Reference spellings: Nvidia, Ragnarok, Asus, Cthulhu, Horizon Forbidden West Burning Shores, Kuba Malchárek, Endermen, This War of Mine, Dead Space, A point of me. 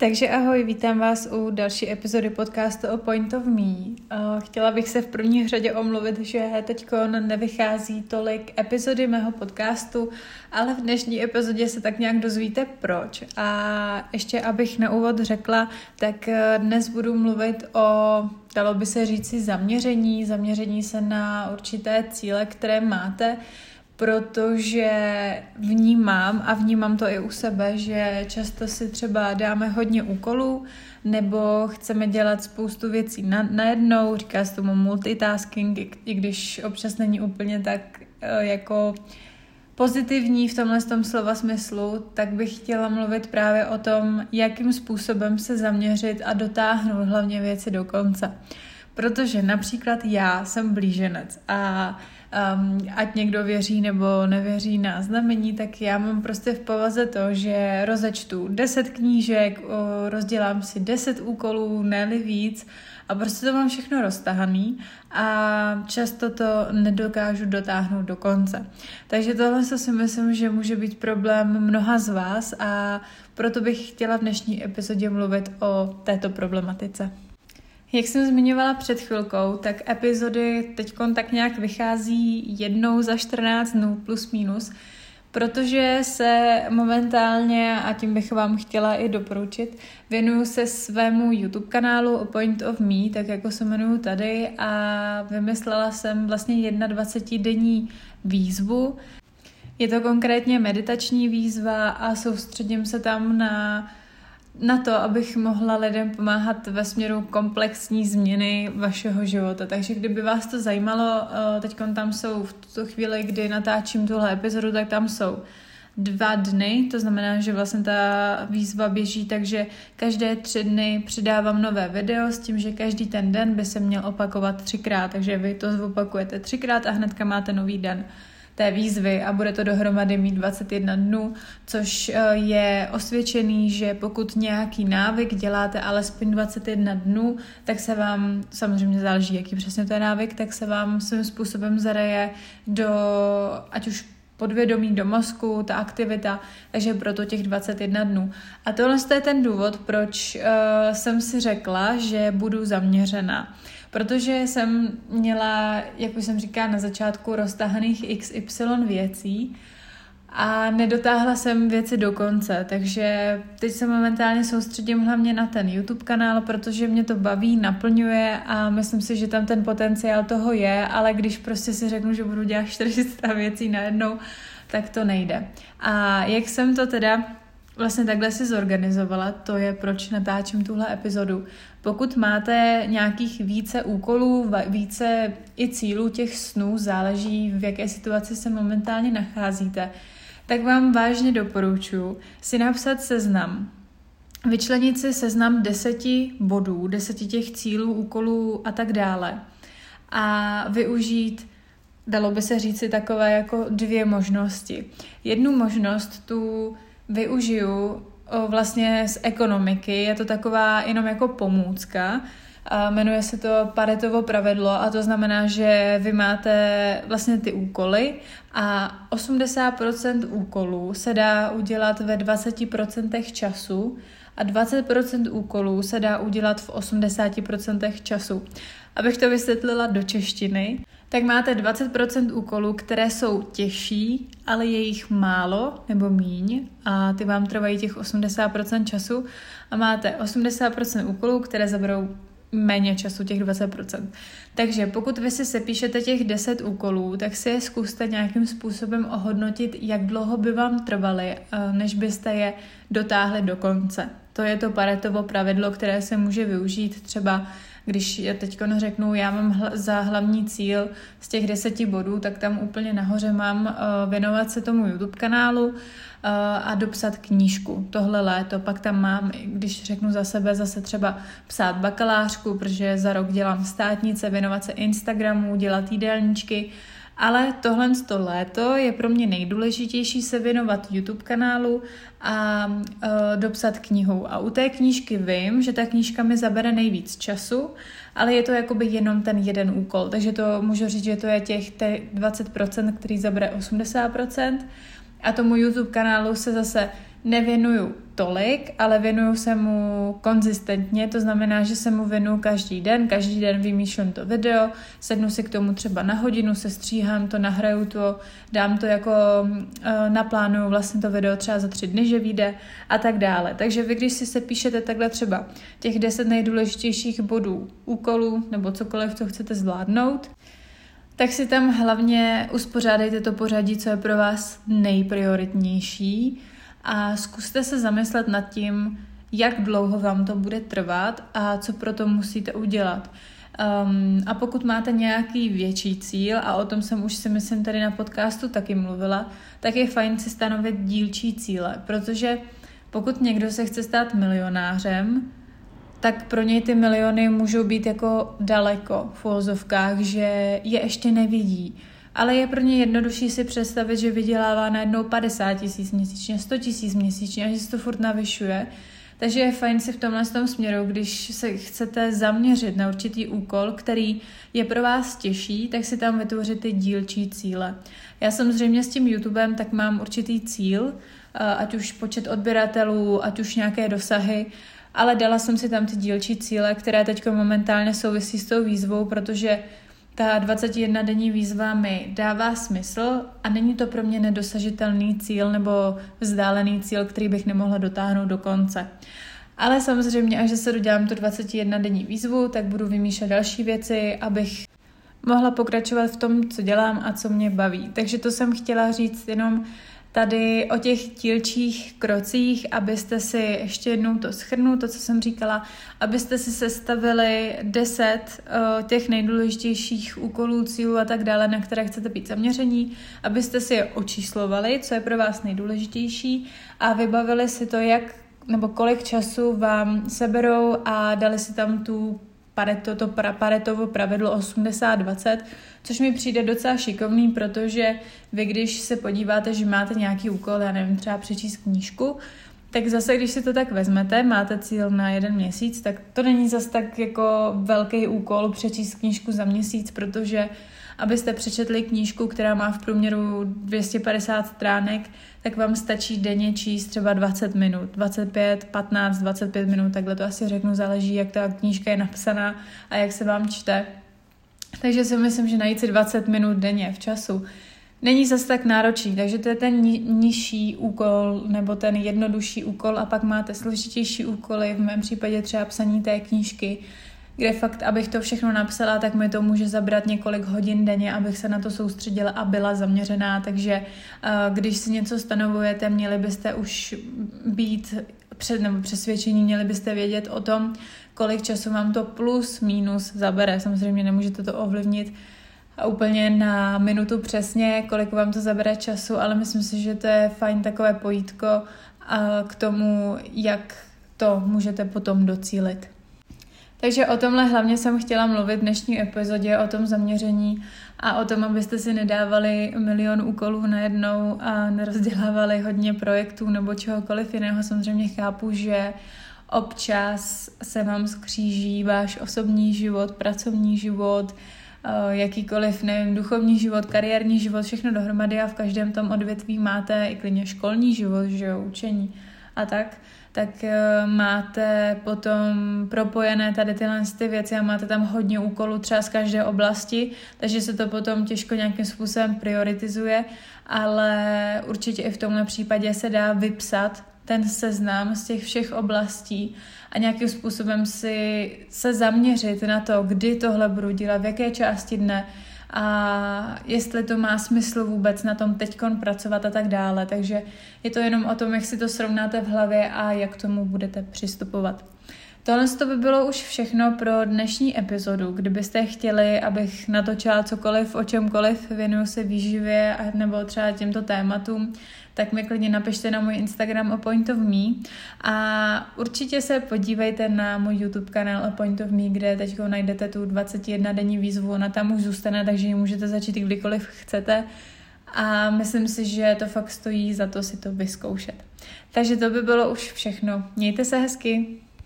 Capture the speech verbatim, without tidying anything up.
Takže ahoj, vítám vás u další epizody podcastu A point of me. Chtěla bych se v první řadě omluvit, že teďko nevychází tolik epizody mého podcastu, ale v dnešní epizodě se tak nějak dozvíte proč. A ještě abych na úvod řekla, tak dnes budu mluvit o, dalo by se říci, zaměření, zaměření se na určité cíle, které máte, protože vnímám a vnímám to i u sebe, že často si třeba dáme hodně úkolů nebo chceme dělat spoustu věcí najednou, říká se tomu multitasking, i když občas není úplně tak jako pozitivní v tomhle tom slova smyslu, tak bych chtěla mluvit právě o tom, jakým způsobem se zaměřit a dotáhnout hlavně věci do konce. Protože například já jsem blíženec a um, ať někdo věří nebo nevěří na znamení, tak já mám prostě v povaze to, že rozečtu deset knížek, rozdělám si deset úkolů, ne-li víc a prostě to mám všechno roztahaný a často to nedokážu dotáhnout do konce. Takže tohle si myslím, že může být problém mnoha z vás a proto bych chtěla v dnešní epizodě mluvit o této problematice. Jak jsem zmiňovala před chvilkou, tak epizody teďkon tak nějak vychází jednou za čtrnáct dnů plus minus, protože se momentálně, a tím bych vám chtěla i doporučit, věnuju se svému YouTube kanálu A point of me, tak jako se jmenuju tady, a vymyslela jsem vlastně dvacetidvoudenní výzvu. Je to konkrétně meditační výzva a soustředím se tam na... na to, abych mohla lidem pomáhat ve směru komplexní změny vašeho života. Takže kdyby vás to zajímalo, teď tam jsou v tuto chvíli, kdy natáčím tuhle epizodu, tak tam jsou dva dny, to znamená, že vlastně ta výzva běží, takže každé tři dny přidávám nové video s tím, že každý ten den by se měl opakovat třikrát, takže vy to zopakujete třikrát a hnedka máte nový den té výzvy a bude to dohromady mít dvacet jedna dnů, což je osvědčený, že pokud nějaký návyk děláte alespoň dvacet jedna dnů, tak se vám, samozřejmě záleží, jaký přesně to je návyk, tak se vám svým způsobem zaraje do, ať už podvědomí, do mozku, ta aktivita, takže proto těch dvacet jedna dnů. A tohle je ten důvod, proč uh, jsem si řekla, že budu zaměřená. Protože jsem měla, jak už jsem říkala na začátku, roztahaných iks ypsilon věcí a nedotáhla jsem věci do konce, takže teď se momentálně soustředím hlavně na ten YouTube kanál, protože mě to baví, naplňuje a myslím si, že tam ten potenciál toho je, ale když prostě si řeknu, že budu dělat čtyři sta věcí najednou, tak to nejde. A jak jsem to teda vlastně takhle si zorganizovala, to je, proč natáčím tuhle epizodu. Pokud máte nějakých více úkolů, více i cílů těch snů, záleží, v jaké situaci se momentálně nacházíte, tak vám vážně doporučuji si napsat seznam. Vyčlenit si seznam deseti bodů, deseti těch cílů, úkolů a tak dále. A využít, dalo by se říci, takové jako dvě možnosti. Jednu možnost tu využiju vlastně z ekonomiky, je to taková jenom jako pomůcka, jmenuje se to Paretovo pravidlo a to znamená, že vy máte vlastně ty úkoly a osmdesát procent úkolů se dá udělat ve dvacet procent času a dvacet procent úkolů se dá udělat v osmdesát procent času. Abych to vysvětlila do češtiny, tak máte dvacet procent úkolů, které jsou těžší, ale je jich málo nebo míň a ty vám trvají těch osmdesát procent času a máte osmdesát procent úkolů, které zaberou méně času, těch dvacet procent. Takže pokud vy si sepíšete těch deset úkolů, tak si je zkuste nějakým způsobem ohodnotit, jak dlouho by vám trvaly, než byste je dotáhli do konce. To je to Paretovo pravidlo, které se může využít třeba, když já teď řeknu, já mám hl- za hlavní cíl z těch deseti bodů, tak tam úplně nahoře mám uh, věnovat se tomu YouTube kanálu uh, a dopsat knížku tohle léto. Pak tam mám, když řeknu za sebe, zase třeba psát bakalářku, protože za rok dělám státnice, věnovat se Instagramu, dělat jídelníčky. Ale tohle to léto je pro mě nejdůležitější se věnovat YouTube kanálu a e, dopsat knihu. A u té knížky vím, že ta knížka mi zabere nejvíc času, ale je to jakoby jenom ten jeden úkol. Takže to můžu říct, že to je těch dvacet procent, který zabere osmdesát procent. A tomu YouTube kanálu se zase nevěnuju tolik, ale věnuju se mu konzistentně, to znamená, že se mu věnuju každý den, každý den vymýšlím to video, sednu si k tomu třeba na hodinu, sestříhám to, nahraju to, dám to jako naplánuju vlastně to video třeba za tři dny, že vyjde a tak dále. Takže vy, když si se píšete takhle třeba těch deset nejdůležitějších bodů, úkolů nebo cokoliv, co chcete zvládnout, tak si tam hlavně uspořádejte to pořadí, co je pro vás nejprioritnější a zkuste se zamyslet nad tím, jak dlouho vám to bude trvat a co pro to musíte udělat. Um, a pokud máte nějaký větší cíl, a o tom jsem už si myslím tady na podcastu taky mluvila, tak je fajn si stanovit dílčí cíle, protože pokud někdo se chce stát milionářem, tak pro něj ty miliony můžou být jako daleko v uvozovkách, že je ještě nevidí. Ale je pro ně jednodušší si představit, že vydělává najednou padesát tisíc měsíčně, sto tisíc měsíčně a že se to furt navyšuje. Takže je fajn si v tomhle tom směru, když se chcete zaměřit na určitý úkol, který je pro vás těžší, tak si tam vytvořit ty dílčí cíle. Já samozřejmě s tím YouTubem tak mám určitý cíl, ať už počet odběratelů, ať už nějaké dosahy, ale dala jsem si tam ty dílčí cíle, které teď momentálně souvisí s tou výzvou, protože ta dvacetijednodenní výzva mi dává smysl a není to pro mě nedosažitelný cíl nebo vzdálený cíl, který bych nemohla dotáhnout do konce. Ale samozřejmě, až se dodělám tu dvacetijednodenní výzvu, tak budu vymýšlet další věci, abych mohla pokračovat v tom, co dělám a co mě baví. Takže to jsem chtěla říct jenom tady o těch dílčích krocích, abyste si ještě jednou to shrnu, to, co jsem říkala, abyste si sestavili deset uh, těch nejdůležitějších úkolů, cílů a tak dále, na které chcete být zaměření, abyste si je očíslovali, co je pro vás nejdůležitější a vybavili si to, jak nebo kolik času vám seberou a dali si tam tu Pareto, to pra, Paretovo pravidlo osmdesát dvacet, což mi přijde docela šikovný, protože vy, když se podíváte, že máte nějaký úkol, já nevím, třeba přečíst knížku, tak zase, když si to tak vezmete, máte cíl na jeden měsíc, tak to není zase tak jako velký úkol přečíst knížku za měsíc, protože abyste přečetli knížku, která má v průměru dvě stě padesát stránek, tak vám stačí denně číst třeba dvacet minut, dvacet pět, patnáct, dvacet pět minut, takhle to asi řeknu, záleží, jak ta knížka je napsaná a jak se vám čte. Takže si myslím, že najít si dvacet minut denně v času není zase tak náročný, takže to je ten nižší úkol nebo ten jednodušší úkol a pak máte složitější úkoly, v mém případě třeba psaní té knížky, kde fakt, abych to všechno napsala, tak mi to může zabrat několik hodin denně, abych se na to soustředila a byla zaměřená. Takže když si něco stanovujete, měli byste už být před, nebo přesvědčení, měli byste vědět o tom, kolik času vám to plus, mínus zabere. Samozřejmě nemůžete to ovlivnit úplně na minutu přesně, kolik vám to zabere času, ale myslím si, že to je fajn takové pojítko k tomu, jak to můžete potom docílit. Takže o tomhle hlavně jsem chtěla mluvit v dnešní epizodě, o tom zaměření a o tom, abyste si nedávali milion úkolů najednou a nerozdělávali hodně projektů nebo čehokoliv jiného. Samozřejmě chápu, že občas se vám skříží váš osobní život, pracovní život, jakýkoliv, nevím, duchovní život, kariérní život, všechno dohromady a v každém tom odvětví máte i klidně školní život, že jo, učení a tak. tak máte potom propojené tady tyhle ty věci a máte tam hodně úkolů třeba z každé oblasti, takže se to potom těžko nějakým způsobem prioritizuje, ale určitě i v tomhle případě se dá vypsat ten seznam z těch všech oblastí a nějakým způsobem si se zaměřit na to, kdy tohle budu dělat, v jaké části dne a jestli to má smysl vůbec na tom teďkon pracovat a tak dále. Takže je to jenom o tom, jak si to srovnáte v hlavě a jak k tomu budete přistupovat. Tohle to by bylo už všechno pro dnešní epizodu. Kdybyste chtěli, abych natočila cokoliv, o čemkoliv, věnuju se výživě nebo třeba těmto tématům, tak mi klidně napište na můj Instagram A point of me a určitě se podívejte na můj YouTube kanál A point of me, kde teď najdete tu dvacetijednodenní výzvu, ona tam už zůstane, takže ji můžete začít kdykoliv chcete a myslím si, že to fakt stojí za to si to vyzkoušet. Takže to by bylo už všechno. Mějte se hezky!